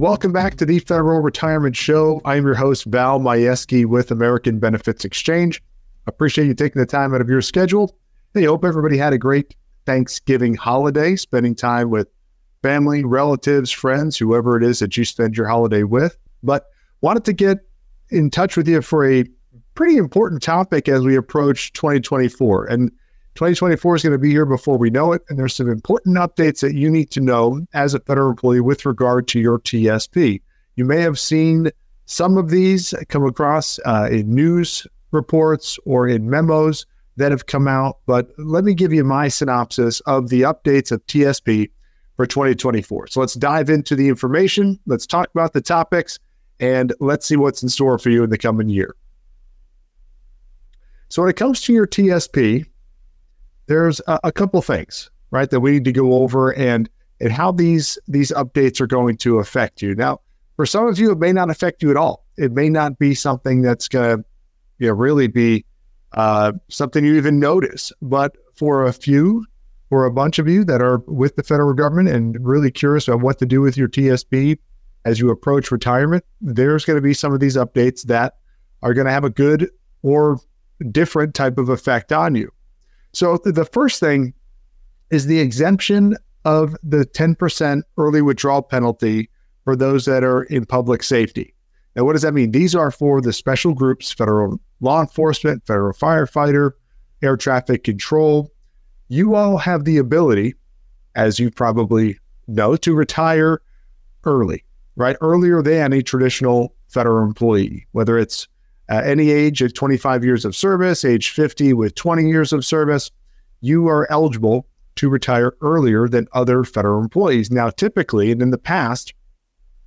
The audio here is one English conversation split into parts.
Well, welcome back to the Federal Retirement Show. I'm your host, Val Majewski with American Benefits Exchange. I appreciate you taking the time out of your schedule. Hey, hope everybody had a great Thanksgiving holiday, spending time with family, relatives, friends, whoever it is that you spend your holiday with. But wanted to get in touch with you for a pretty important topic as we approach 2024. And 2024 is going to be here before we know it, and there's some important updates that you need to know as a federal employee with regard to your TSP. You may have seen some of these come across in news reports or in memos that have come out, but let me give you my synopsis of the updates of TSP for 2024. So let's dive into the information, let's talk about the topics, and let's see what's in store for you in the coming year. So when it comes to your TSP, there's a couple things, right, that we need to go over and how these updates are going to affect you. Now, for some of you, it may not affect you at all. It may not be something that's going to really be something you even notice. But for a few, for a bunch of you that are with the federal government and really curious about what to do with your TSP as you approach retirement, there's going to be some of these updates that are going to have a good or different type of effect on you. So the first thing is the exemption of the 10% early withdrawal penalty for those that are in public safety. Now, what does that mean? These are for the special groups: federal law enforcement, federal firefighter, air traffic control. You all have the ability, as you probably know, to retire early, right? Earlier than a traditional federal employee, whether it's any age at 25 years of service, age 50 with 20 years of service, you are eligible to retire earlier than other federal employees. Now, typically, and in the past,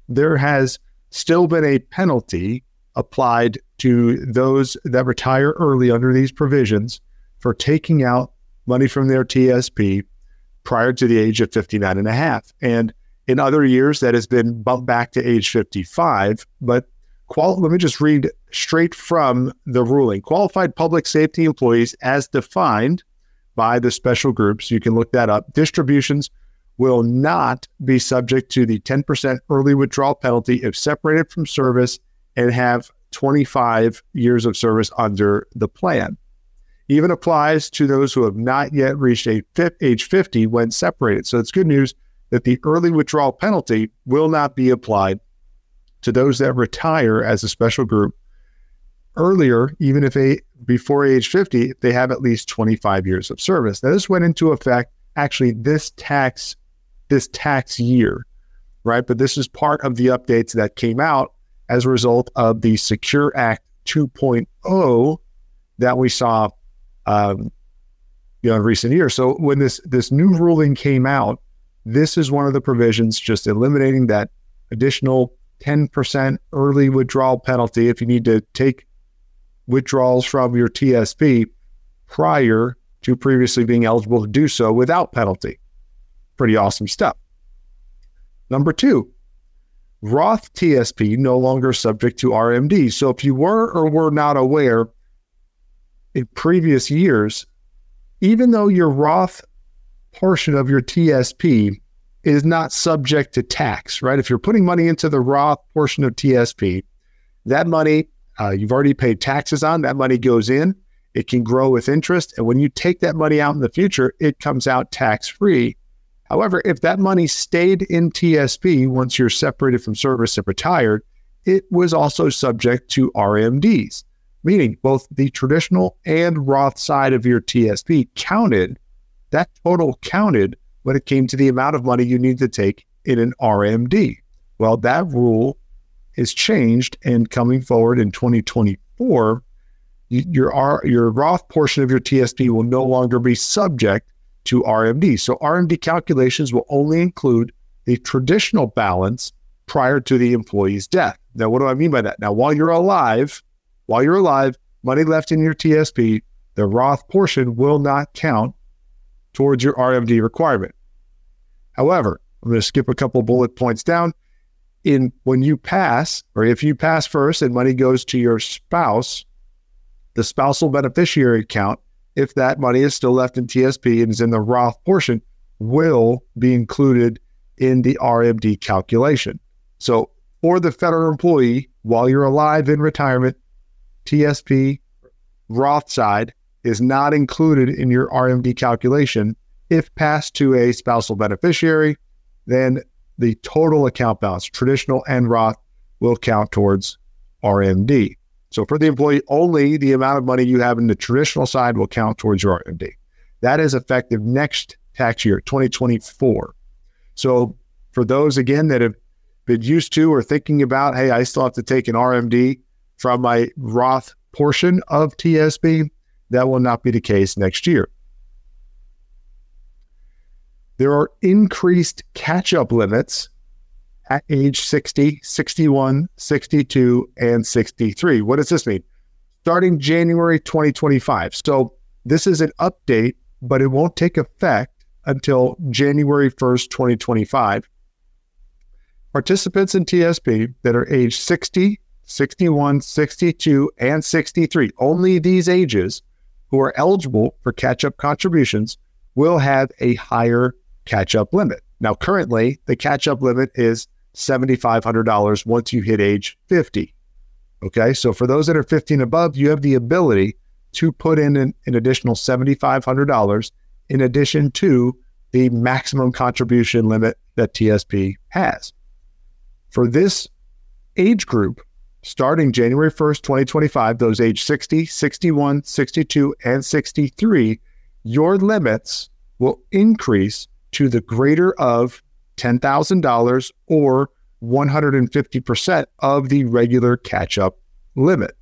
there has still been a penalty applied to those that retire early under these provisions for taking out money from their TSP prior to the age of 59 and a half. And in other years, that has been bumped back to age 55, but let me just read straight from the ruling. Qualified public safety employees as defined by the special groups, you can look that up, distributions will not be subject to the 10% early withdrawal penalty if separated from service and have 25 years of service under the plan. Even applies to those who have not yet reached age 50 when separated. So it's good news that the early withdrawal penalty will not be applied to those that retire as a special group earlier, even if before age 50, they have at least 25 years of service. Now, this went into effect actually this tax year, right? But this is part of the updates that came out as a result of the Secure Act 2.0 that we saw, in recent years. So when this new ruling came out, this is one of the provisions just eliminating that additional 10% early withdrawal penalty if you need to take withdrawals from your TSP prior to previously being eligible to do so without penalty. Pretty awesome stuff. Number two, Roth TSP no longer subject to RMD. So if you were or were not aware, in previous years, even though your Roth portion of your TSP is not subject to tax, right? If you're putting money into the Roth portion of TSP, that money, you've already paid taxes on, that money goes in, it can grow with interest. And when you take that money out in the future, it comes out tax-free. However, if that money stayed in TSP once you're separated from service and retired, it was also subject to RMDs, meaning both the traditional and Roth side of your TSP counted, that total counted when it came to the amount of money you need to take in an RMD. Well, that rule is changed, and coming forward in 2024, your Roth portion of your TSP will no longer be subject to RMD. So RMD calculations will only include the traditional balance prior to the employee's death. Now, what do I mean by that? Now, while you're alive, money left in your TSP, the Roth portion will not count towards your RMD requirement. However, I'm going to skip a couple bullet points down. When you pass, or if you pass first and money goes to your spouse, the spousal beneficiary account, if that money is still left in TSP and is in the Roth portion, will be included in the RMD calculation. So for the federal employee, while you're alive in retirement, TSP Roth side is not included in your RMD calculation. If passed to a spousal beneficiary, then the total account balance, traditional and Roth, will count towards RMD. So for the employee only, the amount of money you have in the traditional side will count towards your RMD. That is effective next tax year, 2024. So for those, again, that have been used to or thinking about, hey, I still have to take an RMD from my Roth portion of TSP, that will not be the case next year. There are increased catch-up limits at age 60, 61, 62, and 63. What does this mean? Starting January 2025. So this is an update, but it won't take effect until January 1st, 2025. Participants in TSP that are age 60, 61, 62, and 63, only these ages who are eligible for catch-up contributions will have a higher catch-up limit. Now, currently, the catch-up limit is $7,500 once you hit age 50. Okay, so for those that are 50 and above, you have the ability to put in an additional $7,500 in addition to the maximum contribution limit that TSP has. For this age group, starting January 1st, 2025, those age 60, 61, 62, and 63, your limits will increase to the greater of $10,000 or 150% of the regular catch-up limit.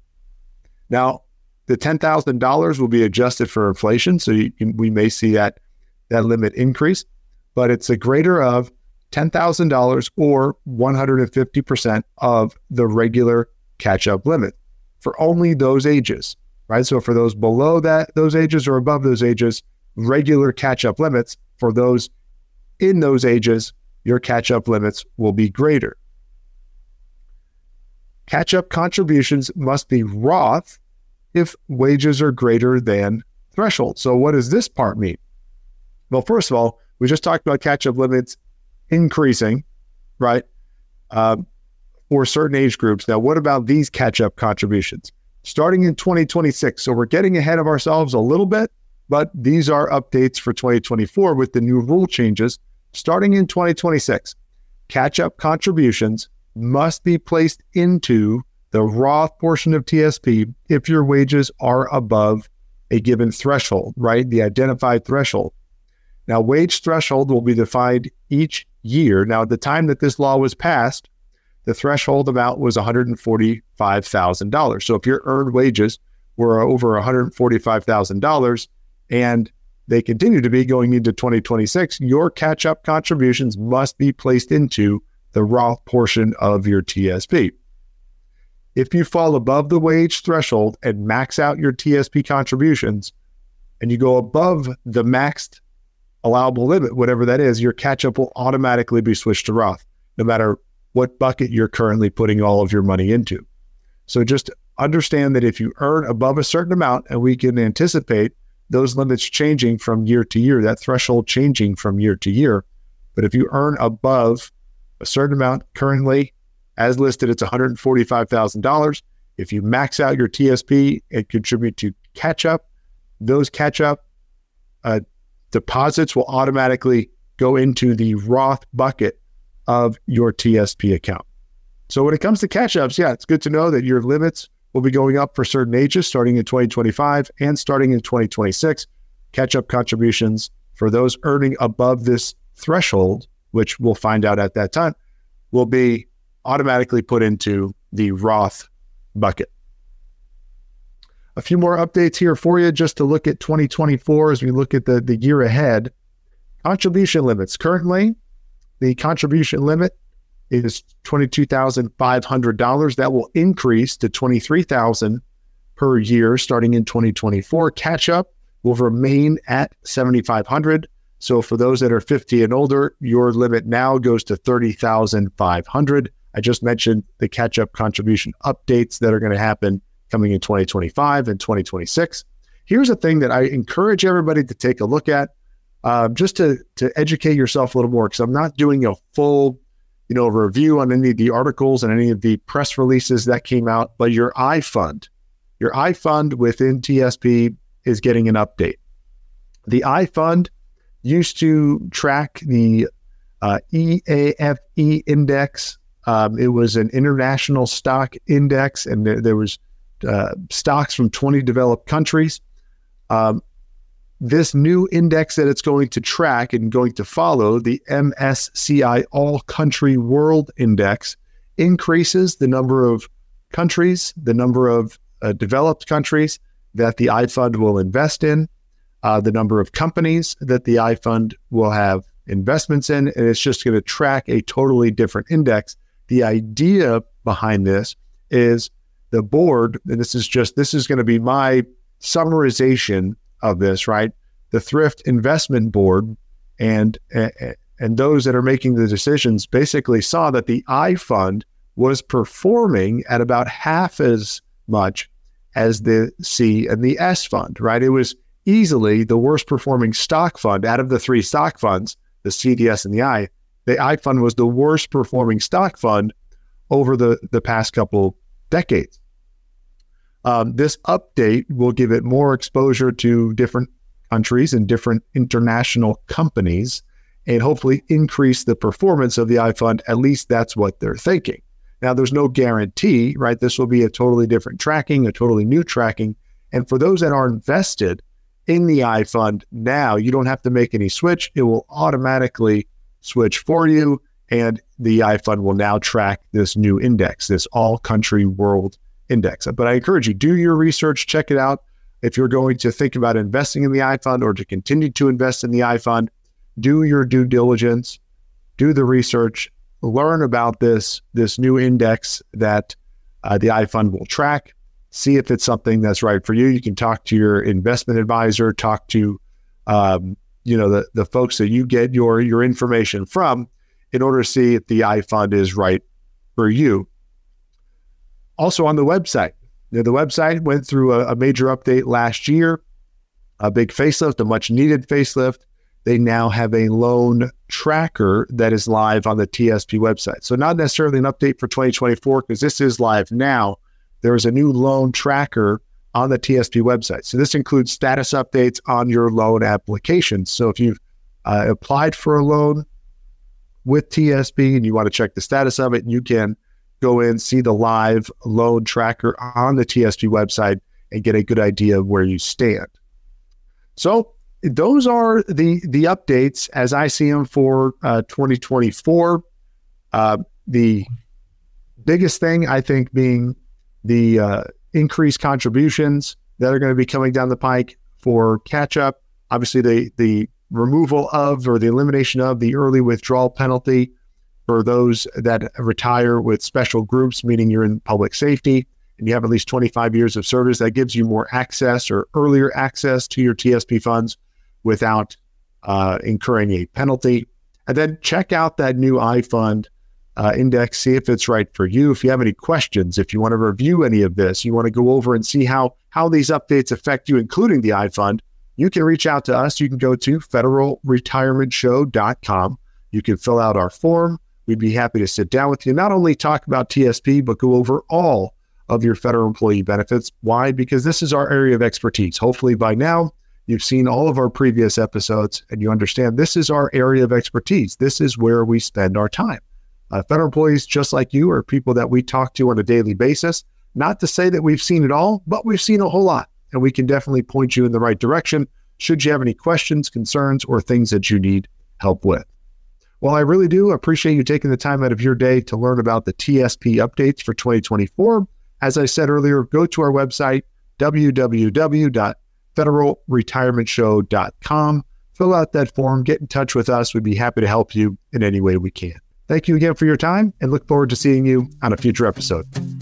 Now, the $10,000 will be adjusted for inflation, so we may see that limit increase, but it's a greater of $10,000 or 150% of the regular catch-up limit for only those ages, right? So for those below that, those ages or above those ages, regular catch-up limits. For those in those ages, your catch-up limits will be greater. Catch-up contributions must be Roth if wages are greater than threshold. So what does this part mean? Well, first of all, we just talked about catch-up limits increasing, right, for certain age groups. Now, what about these catch-up contributions? Starting in 2026, so we're getting ahead of ourselves a little bit, but these are updates for 2024 with the new rule changes. Starting in 2026, catch-up contributions must be placed into the Roth portion of TSP if your wages are above a given threshold, right? The identified threshold. Now, wage threshold will be defined each year. Now, at the time that this law was passed, the threshold amount was $145,000. So if your earned wages were over $145,000, and they continue to be going into 2026, your catch-up contributions must be placed into the Roth portion of your TSP. If you fall above the wage threshold and max out your TSP contributions, and you go above the maxed allowable limit, whatever that is, your catch-up will automatically be switched to Roth, no matter what bucket you're currently putting all of your money into. So just understand that if you earn above a certain amount, and we can anticipate those limits changing from year to year, that threshold changing from year to year. But if you earn above a certain amount currently, as listed, it's $145,000. If you max out your TSP and contribute to catch-up, those catch-up deposits will automatically go into the Roth bucket of your TSP account. So when it comes to catch-ups, yeah, it's good to know that your limits will be going up for certain ages starting in 2025 and starting in 2026. Catch-up contributions for those earning above this threshold, which we'll find out at that time, will be automatically put into the Roth bucket. A few more updates here for you just to look at 2024 as we look at the year ahead. Contribution limits. Currently, the contribution limit is $22,500. That will increase to $23,000 per year starting in 2024. Catch-up will remain at $7,500. So for those that are 50 and older, your limit now goes to $30,500. I just mentioned the catch-up contribution updates that are going to happen coming in 2025 and 2026. Here's a thing that I encourage everybody to take a look at just to educate yourself a little more, because I'm not doing a full you know, a review on any of the articles and any of the press releases that came out, but your iFund, within TSP is getting an update. The iFund used to track the EAFE index. It was an international stock index, and there was stocks from 20 developed countries. This new index that it's going to track and going to follow, the MSCI All Country World Index, increases the number of countries, the number of developed countries that the iFund will invest in, the number of companies that the iFund will have investments in, and it's just going to track a totally different index. The idea behind this is the board, and this is going to be my summarization of this, right? The Thrift Investment Board and those that are making the decisions basically saw that the iFund was performing at about half as much as the C and the S fund, right? It was easily the worst performing stock fund out of the three stock funds, the C, the S, and the I. The iFund was the worst performing stock fund over the past couple decades. This update will give it more exposure to different countries and different international companies, and hopefully increase the performance of the iFund. At least that's what they're thinking. Now, there's no guarantee, right? This will be a totally different tracking, a totally new tracking. And for those that are invested in the iFund now, you don't have to make any switch. It will automatically switch for you, and the iFund will now track this new index, this all-country world index. But I encourage you, do your research, check it out. If you're going to think about investing in the iFund or to continue to invest in the iFund, do your due diligence, do the research, learn about this new index that the iFund will track, see if it's something that's right for you. You can talk to your investment advisor, talk to the folks that you get your information from in order to see if the iFund is right for you. Also on the website, the website went through a major update last year, a big facelift, a much needed facelift. They now have a loan tracker that is live on the TSP website. So not necessarily an update for 2024 because this is live now. There is a new loan tracker on the TSP website. So this includes status updates on your loan application. So if you've applied for a loan with TSP and you want to check the status of it, you can go in, see the live loan tracker on the TSP website and get a good idea of where you stand. So those are the updates as I see them for 2024. The biggest thing, I think, being the increased contributions that are going to be coming down the pike for catch-up. Obviously, the removal of or the elimination of the early withdrawal penalty for those that retire with special groups, meaning you're in public safety and you have at least 25 years of service. That gives you more access or earlier access to your TSP funds without incurring a penalty. And then check out that new iFund index, see if it's right for you. If you have any questions, if you want to review any of this, you want to go over and see how these updates affect you, including the iFund, you can reach out to us. You can go to FederalRetirementShow.com. You can fill out our form. We'd be happy to sit down with you, not only talk about TSP, but go over all of your federal employee benefits. Why? Because this is our area of expertise. Hopefully by now, you've seen all of our previous episodes and you understand this is our area of expertise. This is where we spend our time. Federal employees, just like you, are people that we talk to on a daily basis. Not to say that we've seen it all, but we've seen a whole lot, and we can definitely point you in the right direction should you have any questions, concerns, or things that you need help with. Well, I really do appreciate you taking the time out of your day to learn about the TSP updates for 2024. As I said earlier, go to our website, www.federalretirementshow.com. Fill out that form, get in touch with us. We'd be happy to help you in any way we can. Thank you again for your time and look forward to seeing you on a future episode.